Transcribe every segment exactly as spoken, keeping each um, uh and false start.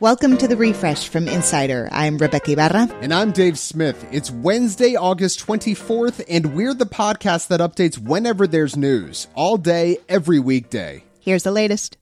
Welcome to The Refresh from Insider. I'm Rebecca Ibarra. And I'm Dave Smith. It's Wednesday, August twenty-fourth, and we're the podcast that updates whenever there's news, all day, every weekday. Here's the latest.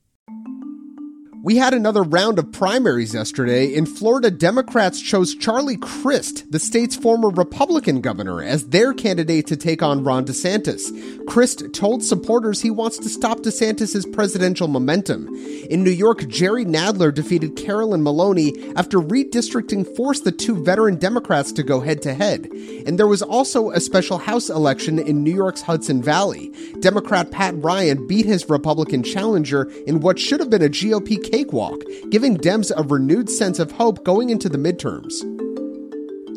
We had another round of primaries yesterday. In Florida, Democrats chose Charlie Crist, the state's former Republican governor, as their candidate to take on Ron DeSantis. Crist told supporters he wants to stop DeSantis's presidential momentum. In New York, Jerry Nadler defeated Carolyn Maloney after redistricting forced the two veteran Democrats to go head-to-head. And there was also a special House election in New York's Hudson Valley. Democrat Pat Ryan beat his Republican challenger in what should have been a G O P cakewalk, giving Dems a renewed sense of hope going into the midterms.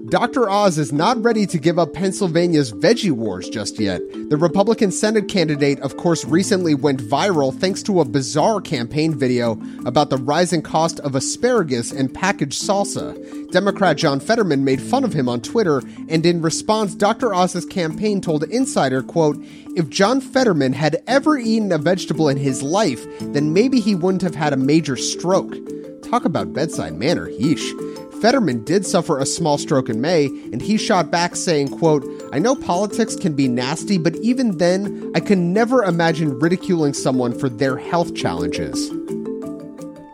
Doctor Oz is not ready to give up Pennsylvania's veggie wars just yet. The Republican Senate candidate, of course, recently went viral thanks to a bizarre campaign video about the rising cost of asparagus and packaged salsa. Democrat John Fetterman made fun of him on Twitter, and in response, Doctor Oz's campaign told Insider, quote, "If John Fetterman had ever eaten a vegetable in his life, then maybe he wouldn't have had a major stroke." Talk about bedside manner, yeesh. Fetterman did suffer a small stroke in May, and he shot back saying, quote, "I know politics can be nasty, but even then, I can never imagine ridiculing someone for their health challenges."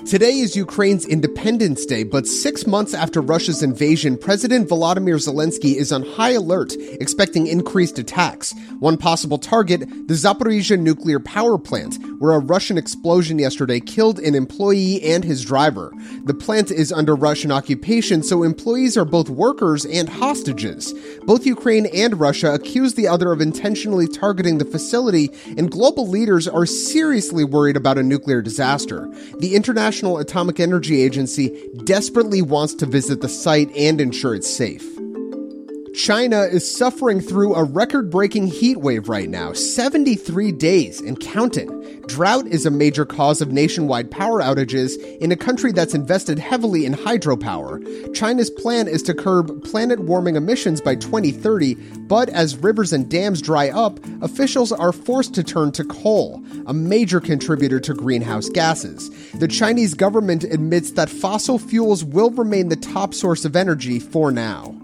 Today is Ukraine's Independence Day, but six months after Russia's invasion, President Volodymyr Zelensky is on high alert, expecting increased attacks. One possible target, the Zaporizhzhia nuclear power plant, where a Russian explosion yesterday killed an employee and his driver. The plant is under Russian occupation, so employees are both workers and hostages. Both Ukraine and Russia accuse the other of intentionally targeting the facility, and global leaders are seriously worried about a nuclear disaster. The international The International Atomic Energy Agency desperately wants to visit the site and ensure it's safe. China is suffering through a record-breaking heat wave right now, seventy-three days and counting. Drought is a major cause of nationwide power outages in a country that's invested heavily in hydropower. China's plan is to curb planet-warming emissions by twenty thirty, but as rivers and dams dry up, officials are forced to turn to coal, a major contributor to greenhouse gases. The Chinese government admits that fossil fuels will remain the top source of energy for now.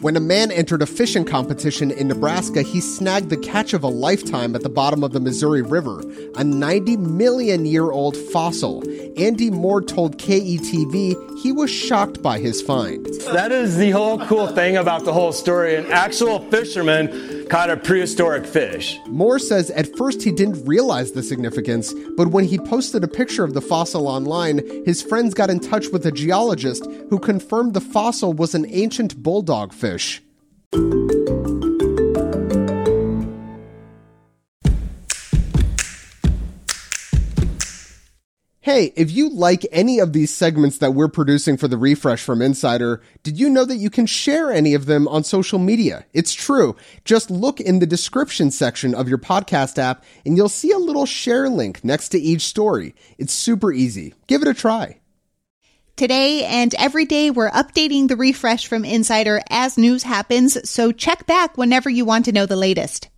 When a man entered a fishing competition in Nebraska, he snagged the catch of a lifetime at the bottom of the Missouri River, a ninety million year old fossil. Andy Moore told K E T V he was shocked by his find. That is the whole cool thing about the whole story. An actual fisherman caught a prehistoric fish. Moore says at first he didn't realize the significance, but when he posted a picture of the fossil online, his friends got in touch with a geologist who confirmed the fossil was an ancient bulldog fish. Fish. Hey, if you like any of these segments that we're producing for The Refresh from Insider, did you know that you can share any of them on social media? It's true. Just look in the description section of your podcast app and you'll see a little share link next to each story. It's super easy. Give it a try. Today and every day, we're updating The Refresh from Insider as news happens, so check back whenever you want to know the latest.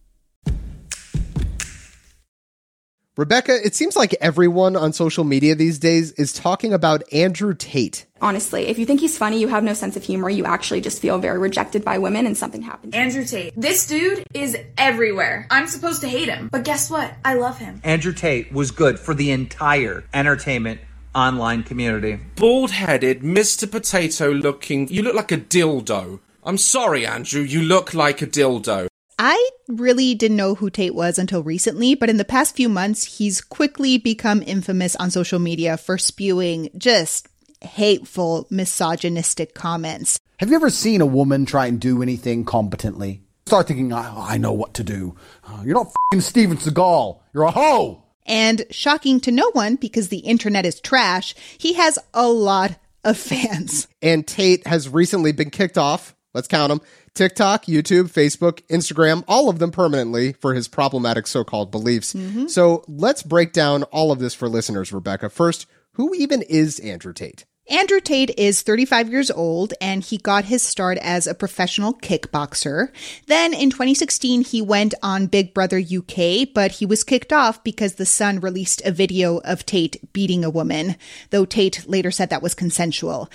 Rebecca, it seems like everyone on social media these days is talking about Andrew Tate. Honestly, if you think he's funny, you have no sense of humor. You actually just feel very rejected by women and something happened. Andrew Tate. This dude is everywhere. I'm supposed to hate him, but guess what? I love him. Andrew Tate was good for the entire entertainment online community. Bald-headed, Mister Potato-looking, you look like a dildo. I'm sorry, Andrew, you look like a dildo. I really didn't know who Tate was until recently, but in the past few months, he's quickly become infamous on social media for spewing just hateful, misogynistic comments. Have you ever seen a woman try and do anything competently? Start thinking, oh, I know what to do. Oh, you're not f***ing Steven Seagal. You're a hoe. And shocking to no one, because the internet is trash, he has a lot of fans. And Tate has recently been kicked off, let's count them, TikTok, YouTube, Facebook, Instagram, all of them permanently for his problematic so-called beliefs. Mm-hmm. So let's break down all of this for listeners, Rebecca. First, who even is Andrew Tate? Andrew Tate is thirty-five years old, and he got his start as a professional kickboxer. Then in twenty sixteen, he went on Big Brother U K, but he was kicked off because The Sun released a video of Tate beating a woman, though Tate later said that was consensual.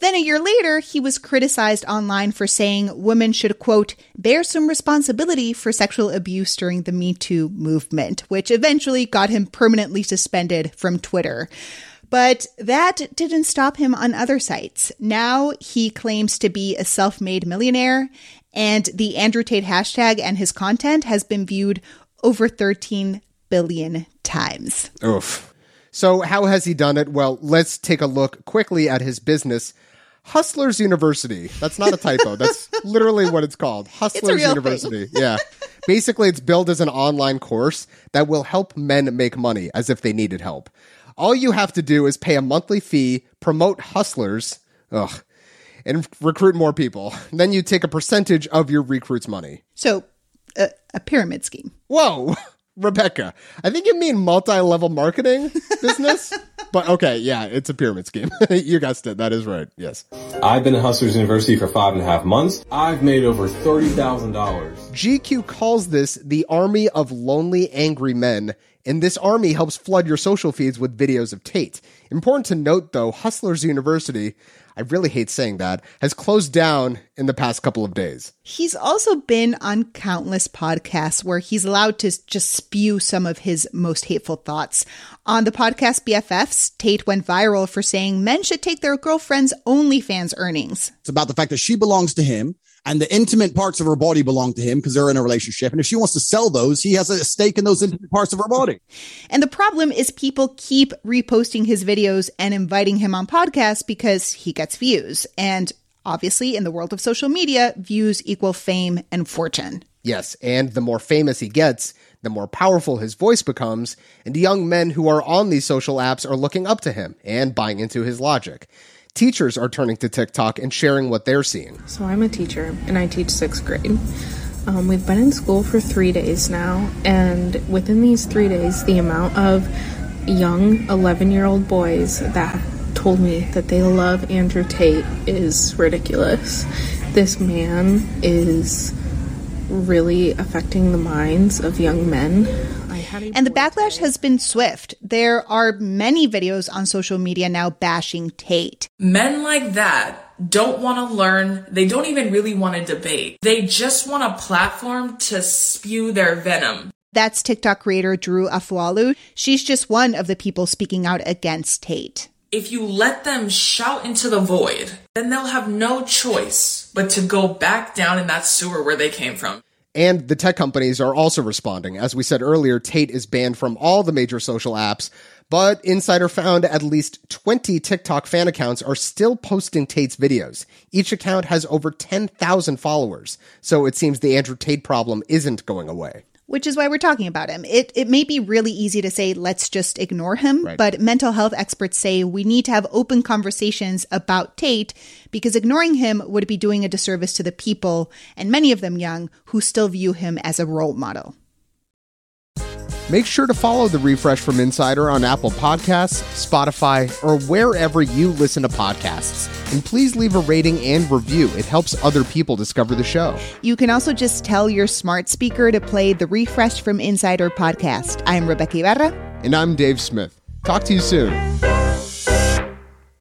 Then a year later, he was criticized online for saying women should, quote, bear some responsibility for sexual abuse during the Me Too movement, which eventually got him permanently suspended from Twitter. But that didn't stop him on other sites. Now he claims to be a self-made millionaire, and the Andrew Tate hashtag and his content has been viewed over thirteen billion times. Oof. So how has he done it? Well, let's take a look quickly at his business, Hustlers University. That's not a typo. That's literally what it's called. Hustlers University. Yeah. Basically, it's billed as an online course that will help men make money as if they needed help. All you have to do is pay a monthly fee, promote Hustlers, ugh, and recruit more people. Then you take a percentage of your recruits' money. So uh, a pyramid scheme. Whoa. Rebecca, I think you mean multi-level marketing business, but okay, yeah, it's a pyramid scheme. You guessed it. That is right. Yes. I've been at Hustlers University for five and a half months. I've made over thirty thousand dollars. G Q calls this the army of lonely, angry men, and this army helps flood your social feeds with videos of Tate. Important to note, though, Hustlers University, I really hate saying that, has closed down in the past couple of days. He's also been on countless podcasts where he's allowed to just spew some of his most hateful thoughts. On the podcast B F Fs, Tate went viral for saying men should take their girlfriend's OnlyFans earnings. It's about the fact that she belongs to him and the intimate parts of her body belong to him because they're in a relationship. And if she wants to sell those, he has a stake in those intimate parts of her body. And the problem is people keep reposting his videos and inviting him on podcasts because he gets views. And obviously, in the world of social media, views equal fame and fortune. Yes, and the more famous he gets, the more powerful his voice becomes, and the young men who are on these social apps are looking up to him and buying into his logic. Teachers are turning to TikTok and sharing what they're seeing. So I'm a teacher, and I teach sixth grade. Um, we've been in school for three days now, and within these three days, the amount of young eleven-year-old boys that have told me that they love Andrew Tate is ridiculous. This man is really affecting the minds of young men. And the backlash has been swift. There are many videos on social media now bashing Tate. Men like that don't want to learn. They don't even really want to debate. They just want a platform to spew their venom. That's TikTok creator Drew Afualu. She's just one of the people speaking out against Tate. If you let them shout into the void, then they'll have no choice but to go back down in that sewer where they came from. And the tech companies are also responding. As we said earlier, Tate is banned from all the major social apps, but Insider found at least twenty TikTok fan accounts are still posting Tate's videos. Each account has over ten thousand followers. So it seems the Andrew Tate problem isn't going away. Which is why we're talking about him. It it may be really easy to say, let's just ignore him. Right. But mental health experts say we need to have open conversations about Tate because ignoring him would be doing a disservice to the people, and many of them young, who still view him as a role model. Make sure to follow The Refresh from Insider on Apple Podcasts, Spotify, or wherever you listen to podcasts. And please leave a rating and review. It helps other people discover the show. You can also just tell your smart speaker to play The Refresh from Insider podcast. I'm Rebecca Ibarra. And I'm Dave Smith. Talk to you soon.